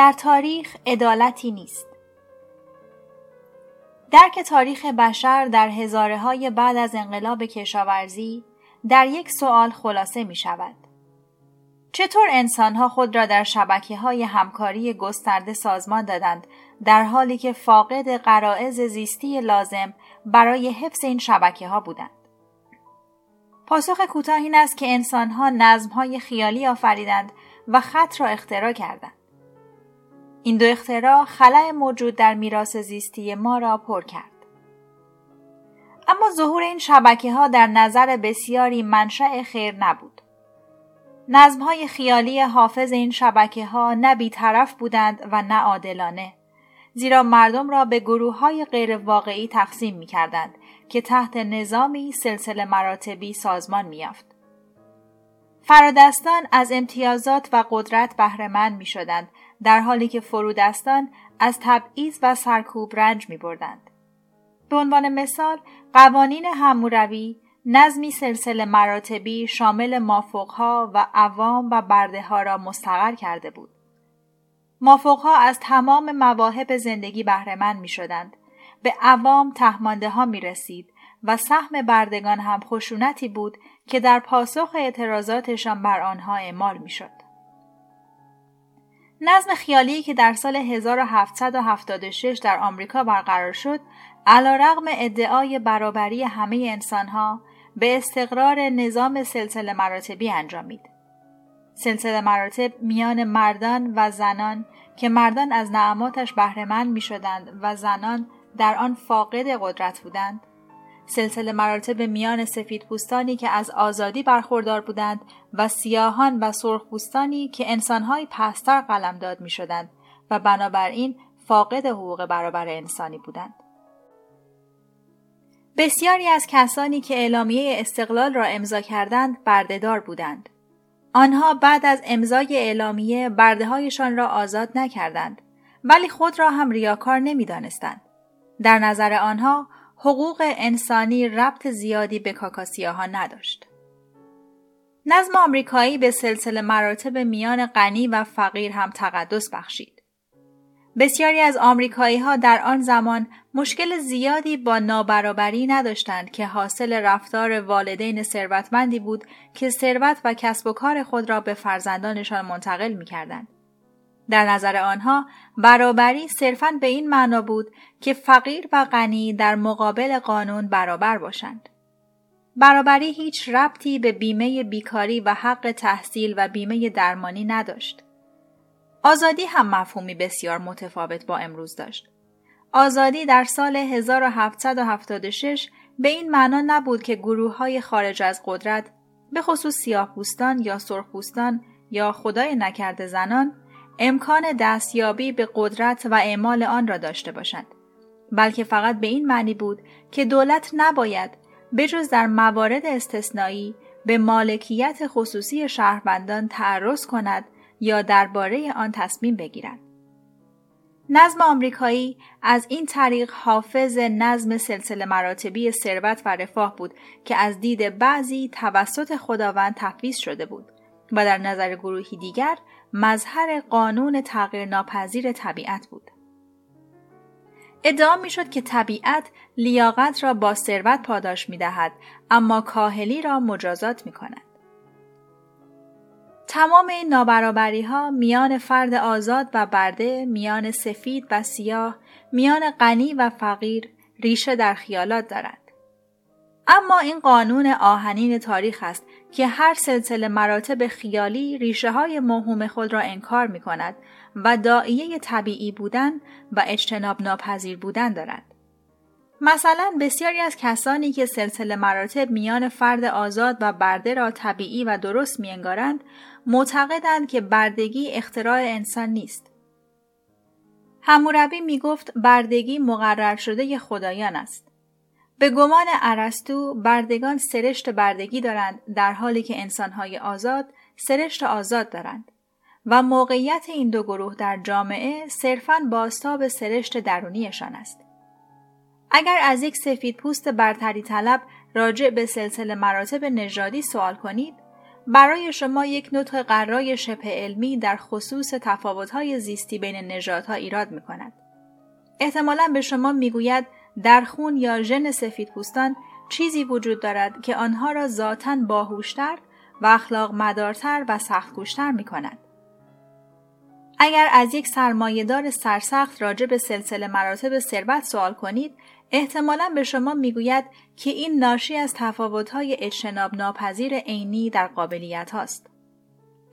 در تاریخ عدالتی نیست. درک تاریخ بشر در هزاره های بعد از انقلاب کشاورزی در یک سوال خلاصه می شود. چطور انسانها خود را در شبکه‌های همکاری گسترده سازمان دادند در حالی که فاقد غرایز زیستی لازم برای حفظ این شبکه‌ها بودند؟ پاسخ کوتاه این است که انسانها نظم‌های خیالی آفریدند و خط را اختراع کردند. این دو اختراع خلأ موجود در میراث زیستی ما را پر کرد. اما ظهور این شبکه‌ها در نظر بسیاری منشأ خیر نبود. نظم‌های خیالی حافظ این شبکه‌ها نه بی‌طرف بودند و نه عادلانه، زیرا مردم را به گروه‌های غیر واقعی تقسیم می‌کردند که تحت نظامی سلسله مراتبی سازمان می‌یافت. فرادستان از امتیازات و قدرت بهره‌مند می‌شدند، در حالی که فرودستان از تبعیض و سرکوب رنج می‌بردند. به عنوان مثال، قوانین حموربی نظمی سلسله مراتبی شامل مافوقها و عوام و برده ها را مستقر کرده بود. مافوقها از تمام مواهب زندگی بهره مند می شدند. به عوام تهمانده ها می رسید و سهم بردگان هم خشونتی بود که در پاسخ اعتراضاتشان بر آنها اعمال می شد. نظم خیالی که در سال 1776 در آمریکا برقرار شد، علیرغم ادعای برابری همه انسانها به استقرار نظام سلسله مراتبی انجامید. سلسله مراتب میان مردان و زنان که مردان از نعماتش بهره مند می‌شدند و زنان در آن فاقد قدرت بودند. سلسله مراتب میان سفیدپوستانی که از آزادی برخوردار بودند و سیاهان و سرخپوستانی که انسان‌های پست‌تر قلمداد می‌شدند و بنابراین فاقد حقوق برابر انسانی بودند. بسیاری از کسانی که اعلامیه استقلال را امضا کردند برده‌دار بودند. آنها بعد از امضای اعلامیه برده‌هایشان را آزاد نکردند، ولی خود را هم ریاکار نمی‌دانستند. در نظر آنها حقوق انسانی ربط زیادی به کاکاسیاها نداشت. نظم آمریکایی به سلسله مراتب میان غنی و فقیر هم تقدس بخشید. بسیاری از آمریکایی‌ها در آن زمان مشکل زیادی با نابرابری نداشتند که حاصل رفتار والدین ثروتمندی بود که ثروت و کسب و کار خود را به فرزندانشان منتقل می‌کردند. در نظر آنها برابری صرفاً به این معنا بود که فقیر و غنی در مقابل قانون برابر باشند. برابری هیچ ربطی به بیمه بیکاری و حق تحصیل و بیمه درمانی نداشت. آزادی هم مفهومی بسیار متفاوت با امروز داشت. آزادی در سال 1776 به این معنا نبود که گروه‌های خارج از قدرت، به خصوص سیاه‌پوستان یا سرخپوستان یا خدای نکرده زنان، امکان دستیابی به قدرت و اعمال آن را داشته باشند، بلکه فقط به این معنی بود که دولت نباید بجز در موارد استثنایی به مالکیت خصوصی شهروندان تعرض کند یا درباره آن تصمیم بگیرند. نظم آمریکایی از این طریق حافظ نظم سلسله مراتبی ثروت و رفاه بود که از دید بعضی توسط خداوند تفویض شده بود و در نظر گروهی دیگر مظهر قانون تغییرناپذیر طبیعت بود. ادعا می‌شد که طبیعت لیاقت را با ثروت پاداش می‌دهد، اما کاهلی را مجازات می‌کند. تمام این نابرابری‌ها میان فرد آزاد و برده، میان سفید و سیاه، میان غنی و فقیر ریشه در خیالات دارد. اما این قانون آهنین تاریخ است که هر سلسله مراتب خیالی ریشه‌های موهوم خود را انکار می‌کند و داعیه طبیعی بودن و اجتناب ناپذیر بودن دارد. مثلا بسیاری از کسانی که سلسله مراتب میان فرد آزاد و برده را طبیعی و درست می‌انگارند، معتقدند که بردگی اختراع انسان نیست. حموربی می‌گفت بردگی مقرر شده خدایان است. به گمان ارسطو بردگان سرشت بردگی دارند، در حالی که انسان‌های آزاد سرشت آزاد دارند و موقعیت این دو گروه در جامعه صرفاً بازتاب سرشت درونیشان است. اگر از یک سفیدپوست برتری طلب راجع به سلسله مراتب نژادی سوال کنید، برای شما یک نطق قرای شبه علمی در خصوص تفاوت‌های زیستی بین نژادها ایراد می‌کند. احتمالاً به شما می‌گوید در خون یا ژن سفیدپوستان چیزی وجود دارد که آنها را ذاتاً باهوشتر و اخلاق مدارتر و سخت‌کوشتر می‌کند. اگر از یک سرمایه‌دار سرسخت راجع به سلسله مراتب ثروت سوال کنید، احتمالاً به شما میگوید که این ناشی از تفاوت‌های اجتناب ناپذیر عینی در قابلیت هاست.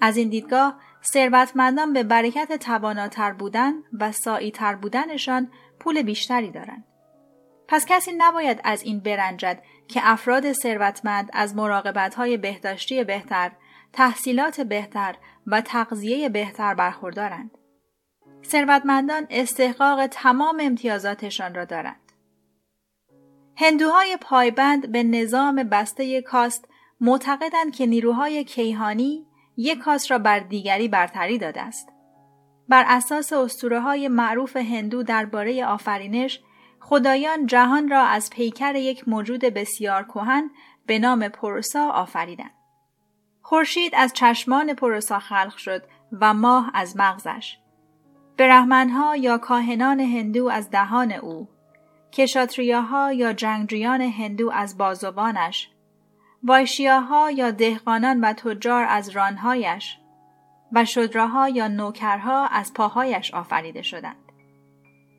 از این دیدگاه، ثروتمندان به برکت تواناتر بودن و سعی‌تر بودنشان پول بیشتری دارند. پس کسی نباید از این برنجد که افراد ثروتمند از مراقبت‌های بهداشتی بهتر، تحصیلات بهتر و تغذیه بهتر برخوردارند. ثروتمندان استحقاق تمام امتیازاتشان را دارند. هندوهای پایبند به نظام بسته کاست معتقدند که نیروهای کیهانی یک کاست را بر دیگری برتری داده است. بر اساس اسطوره‌های معروف هندو درباره آفرینش، خدایان جهان را از پیکر یک موجود بسیار کهن به نام پروسا آفریدند. خورشید از چشمان پروسا خلق شد و ماه از مغزش. برهمن‌ها یا کاهنان هندو از دهان او، کشاتریاها یا جنگجویان هندو از بازوانش، وایشیاها یا دهقانان و تجار از رانهایش و شودراها یا نوکرها از پاهایش آفریده شدند.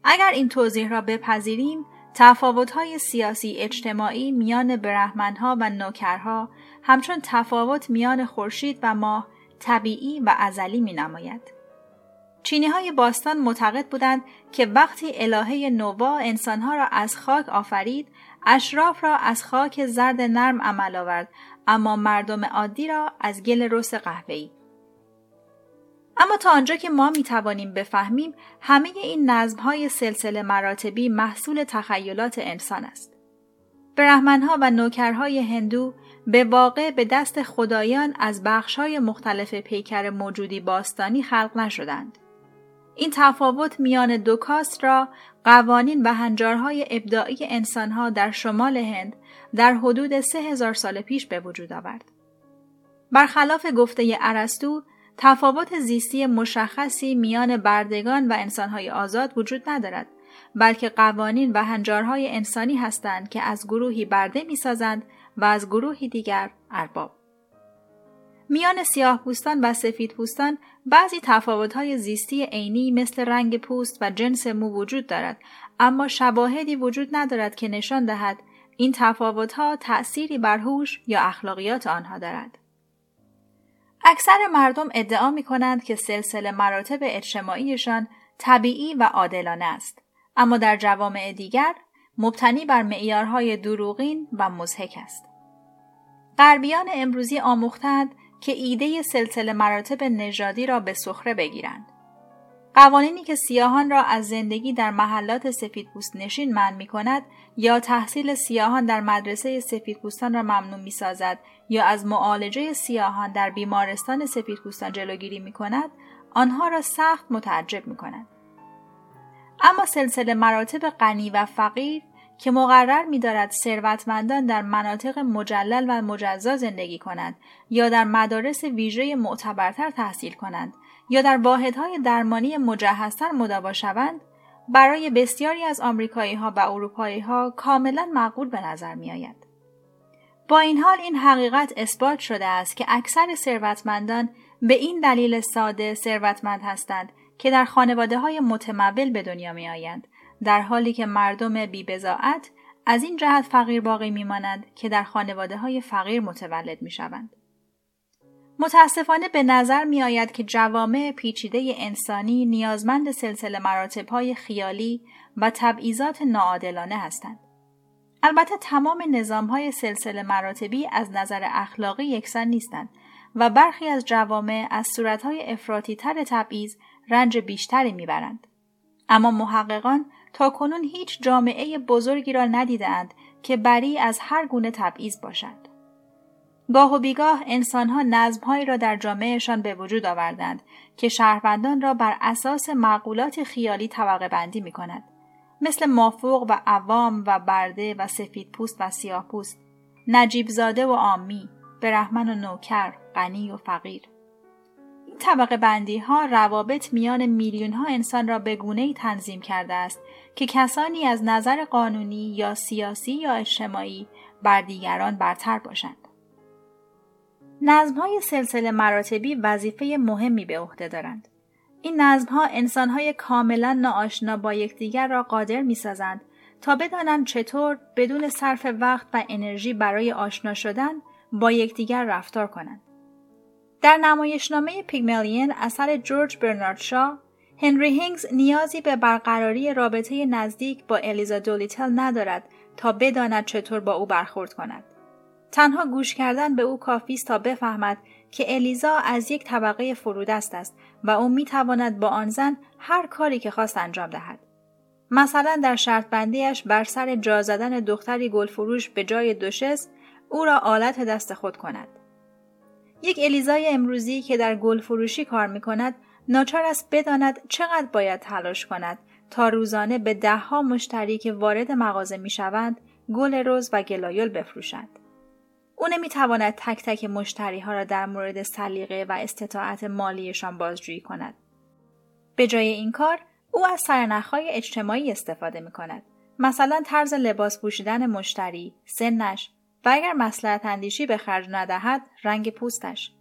اگر این توضیح را بپذیریم، تفاوت‌های سیاسی اجتماعی میان برهمن‌ها و نوکرها همچون تفاوت میان خورشید و ماه طبیعی و ازلی می‌نماید. چینی‌های باستان معتقد بودند که وقتی الهه نوا انسان‌ها را از خاک آفرید، اشراف را از خاک زرد نرم عمل آورد، اما مردم عادی را از گل رس قهوه‌ای. اما تا آنجا که ما می‌توانیم بفهمیم، همه این نظم‌های سلسله مراتبی محصول تخیلات انسان است. برهمن‌ها و نوکرهای هندو به واقع به دست خدایان از بخش‌های مختلف پیکر موجودی باستانی خلق نشدند. این تفاوت میان دو کاست را قوانین و هنجارهای ابداعی انسانها در شمال هند در حدود 3000 سال پیش به وجود آورد. برخلاف گفته ارسطو، تفاوت زیستی مشخصی میان بردگان و انسانهای آزاد وجود ندارد، بلکه قوانین و هنجارهای انسانی هستند که از گروهی برده می‌سازند و از گروهی دیگر ارباب. میان سیاه‌پوستان و سفیدپوستان بعضی تفاوت‌های زیستی عینی مثل رنگ پوست و جنس مو وجود دارد، اما شواهدی وجود ندارد که نشان دهد این تفاوت‌ها تأثیری بر هوش یا اخلاقیات آنها دارد. اکثر مردم ادعا می‌کنند که سلسله مراتب اجتماعیشان طبیعی و عادلانه است، اما در جوامع دیگر مبتنی بر معیارهای دروغین و مضحک است. غربیان امروزی آموختند که ایده سلسله مراتب نژادی را به سخره بگیرند. قوانینی که سیاهان را از زندگی در محلات سفیدپوست نشین منع می‌کند یا تحصیل سیاهان در مدرسه سفیدپوستان را ممنوع می‌سازد یا از معالجه سیاهان در بیمارستان سفیدپوستان جلوگیری می‌کند، آنها را سخت متعجب می‌کند. اما سلسله مراتب غنی و فقیر که مقرر می‌دارد ثروتمندان در مناطق مجلل و مجزا زندگی کنند یا در مدارس ویژه معتبرتر تحصیل کنند یا در واحدهای درمانی مجهزتر مداوا شوند، برای بسیاری از آمریکایی‌ها و اروپایی‌ها کاملاً معقول به نظر می‌آید. با این حال این حقیقت اثبات شده است که اکثر ثروتمندان به این دلیل ساده ثروتمند هستند که در خانواده‌های متمول به دنیا می‌آیند، در حالی که مردم بی‌بضاعت از این جهت فقیر باقی می‌مانند که در خانواده‌های فقیر متولد می‌شوند. متأسفانه به نظر می‌آید که جوامع پیچیده انسانی نیازمند سلسله مراتب‌های خیالی و تبعیضات ناعادلانه هستند. البته تمام نظام‌های سلسله مراتبی از نظر اخلاقی یکسان نیستند و برخی از جوامع از صورت‌های افراطی‌تر تبعیض رنج بیشتری می‌برند. اما محققان تاکنون هیچ جامعه بزرگی را ندیدند که بری از هر گونه تبعیض باشد. گاه و بیگاه انسان‌ها نظم‌هایی را در جامعهشان به وجود آوردند که شهروندان را بر اساس معقولات خیالی طبقه‌بندی می‌کند، مثل مافوق و عوام و برده و سفیدپوست و سیاهپوست، نجیب زاده و عامی، برهمن و نوکر، غنی و فقیر. این طبقه بندی ها روابط میان میلیون ها انسان را به گونه‌ای تنظیم کرده است که کسانی از نظر قانونی یا سیاسی یا اجتماعی بر دیگران برتر باشند. نظم‌های سلسله مراتبی وظیفه مهمی به عهده دارند. این نظم‌ها انسان‌های کاملاً ناآشنا با یکدیگر را قادر می‌سازند تا بدانند چطور بدون صرف وقت و انرژی برای آشنا شدن با یکدیگر رفتار کنند. در نمایشنامه پیگمالین اثر جورج برنارد شا، هنری هینگز نیازی به برقراری رابطه نزدیک با الیزا دولیتل ندارد تا بداند چطور با او برخورد کند. تنها گوش کردن به او کافی است تا بفهمد که الیزا از یک طبقه فرودست است و او می‌تواند با آن زن هر کاری که خواست انجام دهد. مثلا در شرط بندیش بر سر جا زدن دختری گلفروش به جای دوشس، او را آلت دست خود کند. یک الیزای امروزی که در گلفروشی کار می‌کند، ناچار است بداند چقدر باید تلاش کند تا روزانه به ده‌ها مشتری که وارد مغازه می‌شوند، گل رز و گلایول بفروشد. او نمی‌تواند تک تک مشتری‌ها را در مورد سلیقه و استطاعت مالیشان بازجویی کند. به جای این کار، او از سرنخ‌های اجتماعی استفاده می‌کند. مثلا طرز لباس پوشیدن مشتری، سنش و اگر مصلحت اندیشی به خرج ندهد، رنگ پوستش.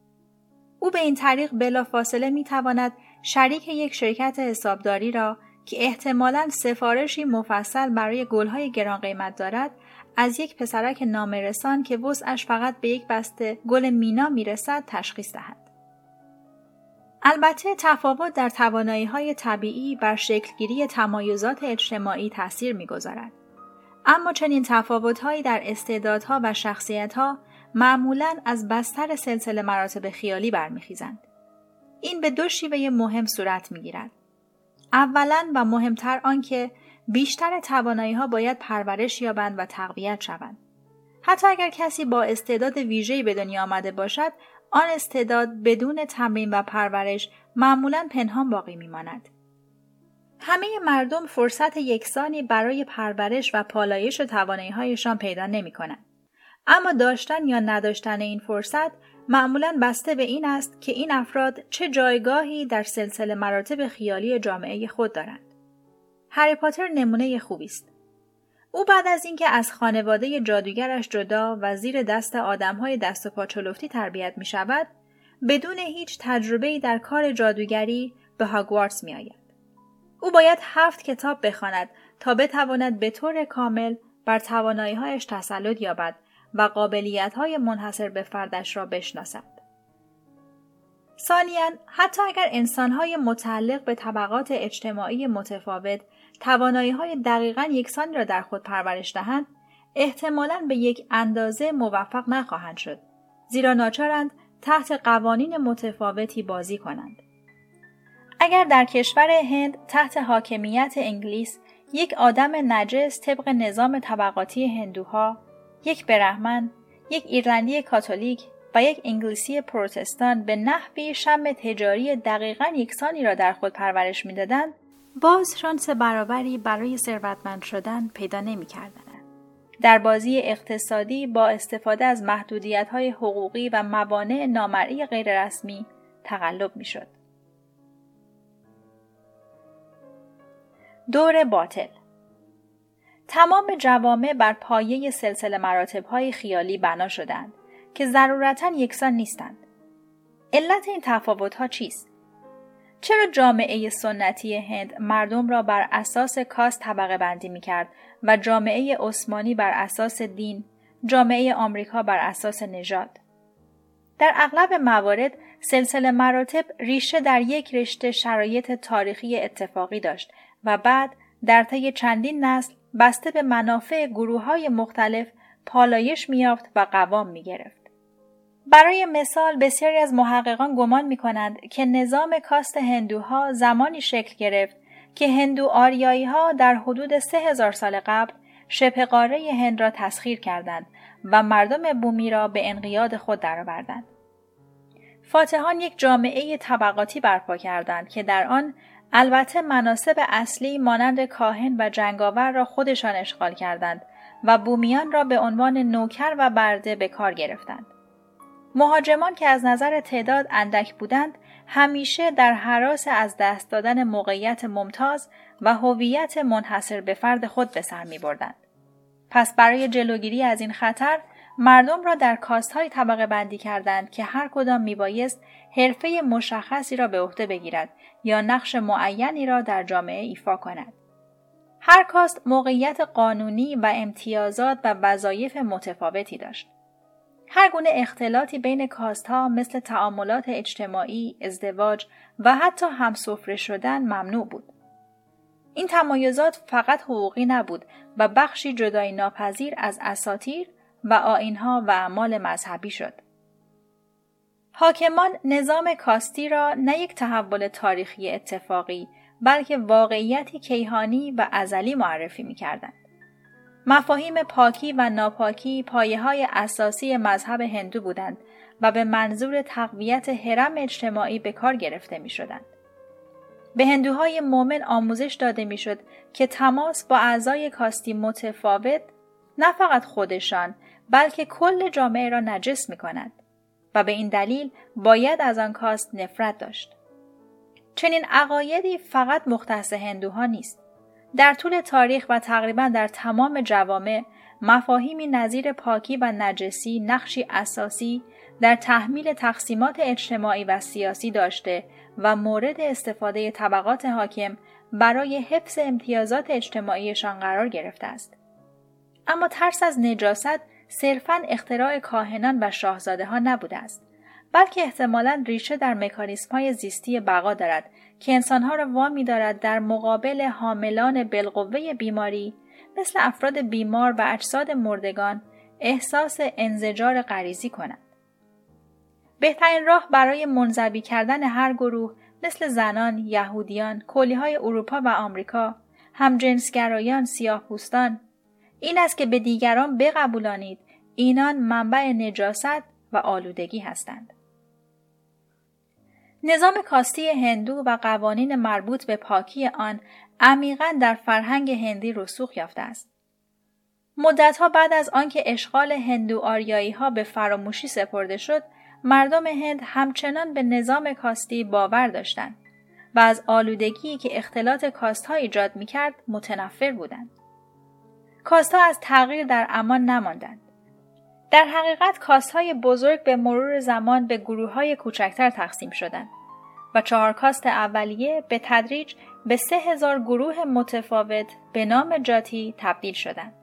او به این طریق بلافاصله می‌تواند شریک یک شرکت حسابداری را که احتمالاً سفارشی مفصل برای گل‌های گران قیمت دارد، از یک پسرک نامرسان که وسعش فقط به یک بسته گل مینا میرسد تشخیص دهد. البته تفاوت در توانایی‌های طبیعی بر شکلگیری تمایزات اجتماعی تأثیر می‌گذارد. اما چنین تفاوت‌هایی در استعدادها و شخصیت‌ها معمولاً از بستر سلسله مراتب خیالی برمیخیزند. این به دو شیوه مهم صورت می‌گیرد. اولاً و مهمتر آنکه بیشتر توانایی‌ها باید پرورش یابند و تقویت شوند. حتی اگر کسی با استعداد ویژه‌ای به دنیا آمده باشد، آن استعداد بدون تمرین و پرورش معمولاً پنهان باقی می‌ماند. همه مردم فرصت یکسانی برای پرورش و پالایش توانایی‌هایشان پیدا نمی‌کنند. اما داشتن یا نداشتن این فرصت معمولاً بسته به این است که این افراد چه جایگاهی در سلسله مراتب خیالی جامعه خود دارند. هری پاتر نمونه خوبی است. او بعد از اینکه از خانواده جادوگرش جدا و زیر دست آدم‌های دست و پا چلفتی تربیت می‌شود، بدون هیچ تجربه‌ای در کار جادوگری به هاگوارتس می‌آید. او باید 7 کتاب بخواند تا بتواند به طور کامل بر توانایی‌هایش تسلط یابد و قابلیت‌های منحصر به فردش را بشناسد. ثانیاً، حتی اگر انسان‌های متعلق به طبقات اجتماعی متفاوت توانایی‌های دقیقاً یکسان را در خود پرورش دهند، احتمالاً به یک اندازه موفق نخواهند شد، زیرا ناچارند تحت قوانین متفاوتی بازی کنند. اگر در کشور هند تحت حاکمیت انگلیس یک آدم نجس طبق نظام طبقاتی هندوها، یک برهمن، یک ایرلندی کاتولیک و یک انگلیسی پروتستان به نحوی شم تجاری دقیقاً یکسانی را در خود پرورش می‌دادند، باز شانس برابری برای ثروتمند شدن پیدا نمی‌کردند. در بازی اقتصادی با استفاده از محدودیت‌های حقوقی و موانع نامرئی غیررسمی تقلب می‌شد. دور باطل. تمام جوامع بر پایه سلسله مراتب‌های خیالی بنا شدند که ضرورتاً یکسان نیستند. علت این تفاوت‌ها چیست؟ چرا جامعه سنتی هند مردم را بر اساس کاست طبقه بندی می‌کرد و جامعه عثمانی بر اساس دین، جامعه آمریکا بر اساس نژاد؟ در اغلب موارد سلسله مراتب ریشه در یک رشته شرایط تاریخی اتفاقی داشت و بعد در طی چندین نسل بسته به منافع گروه‌های مختلف پالایش می‌یافت و قوام می‌گرفت. برای مثال بسیاری از محققان گمان می‌کنند که نظام کاست هندوها زمانی شکل گرفت که هندو آریایی‌ها در حدود 3000 سال قبل شبه قاره هند را تسخیر کردند و مردم بومی را به انقیاد خود درآوردند. فاتحان یک جامعه طبقاتی برپا کردند که در آن البته مناصب اصلی مانند کاهن و جنگاور را خودشان اشغال کردند و بومیان را به عنوان نوکر و برده به کار گرفتند. مهاجمان که از نظر تعداد اندک بودند، همیشه در هراس از دست دادن موقعیت ممتاز و هویت منحصر به فرد خود به سر می بردند. پس برای جلوگیری از این خطر، مردم را در کاست‌های طبقه بندی کردند که هر کدام میبایست حرفه مشخصی را به عهده بگیرد یا نقش معینی را در جامعه ایفا کند. هر کاست موقعیت قانونی و امتیازات و وظایف متفاوتی داشت. هر گونه اختلاطی بین کاست‌ها مثل تعاملات اجتماعی، ازدواج و حتی همسفره شدن ممنوع بود. این تمایزات فقط حقوقی نبود و بخشی جدای ناپذیر از اساطیر و آیین‌ها و اعمال مذهبی شد. حاکمان نظام کاستی را نه یک تحول تاریخی اتفاقی، بلکه واقعیتی کیهانی و ازلی معرفی می‌کردند. مفاهیم پاکی و ناپاکی پایه‌های اساسی مذهب هندو بودند و به منظور تقویت هرم اجتماعی به کار گرفته می‌شدند. به هندوهای مؤمن آموزش داده می‌شد که تماس با اعضای کاستی متفاوت نه فقط خودشان بلکه کل جامعه را نجس می‌کند و به این دلیل باید از آن کاست نفرت داشت. چنین عقایدی فقط مختص هندوها نیست. در طول تاریخ و تقریبا در تمام جوامع، مفاهیمی نظیر پاکی و نجسی نقشی اساسی در تحمیل تقسیمات اجتماعی و سیاسی داشته و مورد استفاده طبقات حاکم برای حفظ امتیازات اجتماعیشان قرار گرفته است. اما ترس از نجاست صرفاً اختراع کاهنان و شاهزاده ها نبوده است، بلکه احتمالاً ریشه در مکانیسم‌های زیستی بقا دارد که انسانها را وامی دارد در مقابل حاملان بالقوه بیماری، مثل افراد بیمار و اجساد مردگان، احساس انزجار غریزی کنند. بهترین راه برای منزوی کردن هر گروه، مثل زنان، یهودیان، کولیهای اروپا و آمریکا، همجنسگرایان، سیاه‌پوستان، این است که به دیگران بقبولانید اینان منبع نجاست و آلودگی هستند. نظام کاستی هندو و قوانین مربوط به پاکی آن عمیقاً در فرهنگ هندی رسوخ یافته است. مدتها بعد از آنکه اشغال هندو آریایی‌ها به فراموشی سپرده شد، مردم هند همچنان به نظام کاستی باور داشتند و از آلودگی که اختلاط کاست‌ها ایجاد می‌کرد متنفر بودند. کاست‌ها از تغییر در امان نماندند. در حقیقت کاست‌های بزرگ به مرور زمان به گروه‌های کوچکتر تقسیم شدند و 4 کاست اولیه به تدریج به 3000 گروه متفاوت به نام جاتی تبدیل شدند.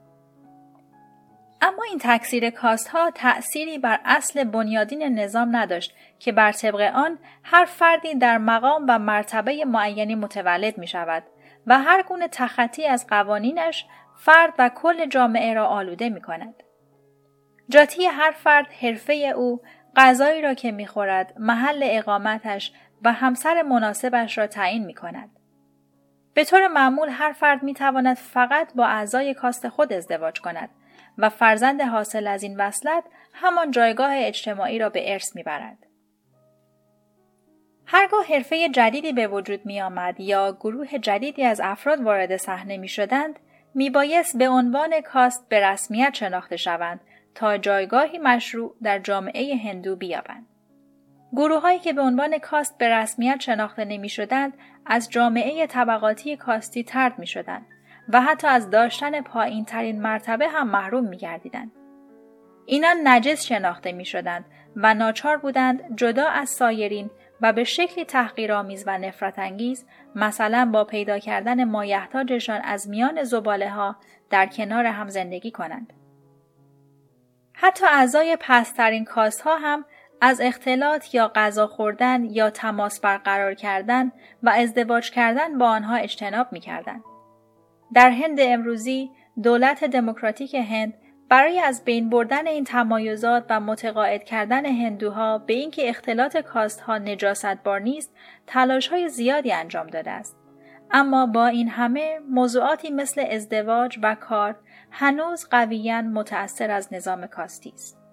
اما این تکثیر کاست‌ها تأثیری بر اصل بنیادین نظام نداشت که بر طبق آن هر فردی در مقام و مرتبه معینی متولد می‌شود و هر گونه تخطی از قوانینش فرد و کل جامعه را آلوده می‌کند. جاتی هر فرد، حرفه او، غذایی را که می‌خورد، محل اقامتش و همسر مناسبش را تعیین می‌کند. به طور معمول هر فرد می‌تواند فقط با اعضای کاست خود ازدواج کند و فرزند حاصل از این وصلت همان جایگاه اجتماعی را به ارث می‌برد. هرگاه حرفه جدیدی به وجود می‌آمد یا گروه جدیدی از افراد وارد صحنه می‌شدند، میبایست به عنوان کاست به رسمیت شناخته شوند تا جایگاهی مشروع در جامعه هندو بیابند. گروه‌هایی که به عنوان کاست به رسمیت شناخته نمی‌شدند، از جامعه طبقاتی کاستی طرد می‌شدند و حتی از داشتن پایین‌ترین مرتبه هم محروم می‌گردیدند. اینان نجس شناخته می‌شدند و ناچار بودند جدا از سایرین و به شکلی تحقیرآمیز و نفرت‌انگیز، مثلا با پیدا کردن مایحتاجشان از میان زباله‌ها، در کنار هم زندگی کنند. حتی اعضای پست‌ترین کاست‌ها هم از اختلاط یا غذا خوردن یا تماس برقرار کردن و ازدواج کردن با آنها اجتناب می‌کردند. در هند امروزی، دولت دموکراتیک هند برای از بین بردن این تمایزات و متقاعد کردن هندوها به اینکه اختلاط کاست‌ها نجاست‌بار نیست، تلاش‌های زیادی انجام داده است. اما با این همه، موضوعاتی مثل ازدواج و کار هنوز قویاً متأثر از نظام کاستی است.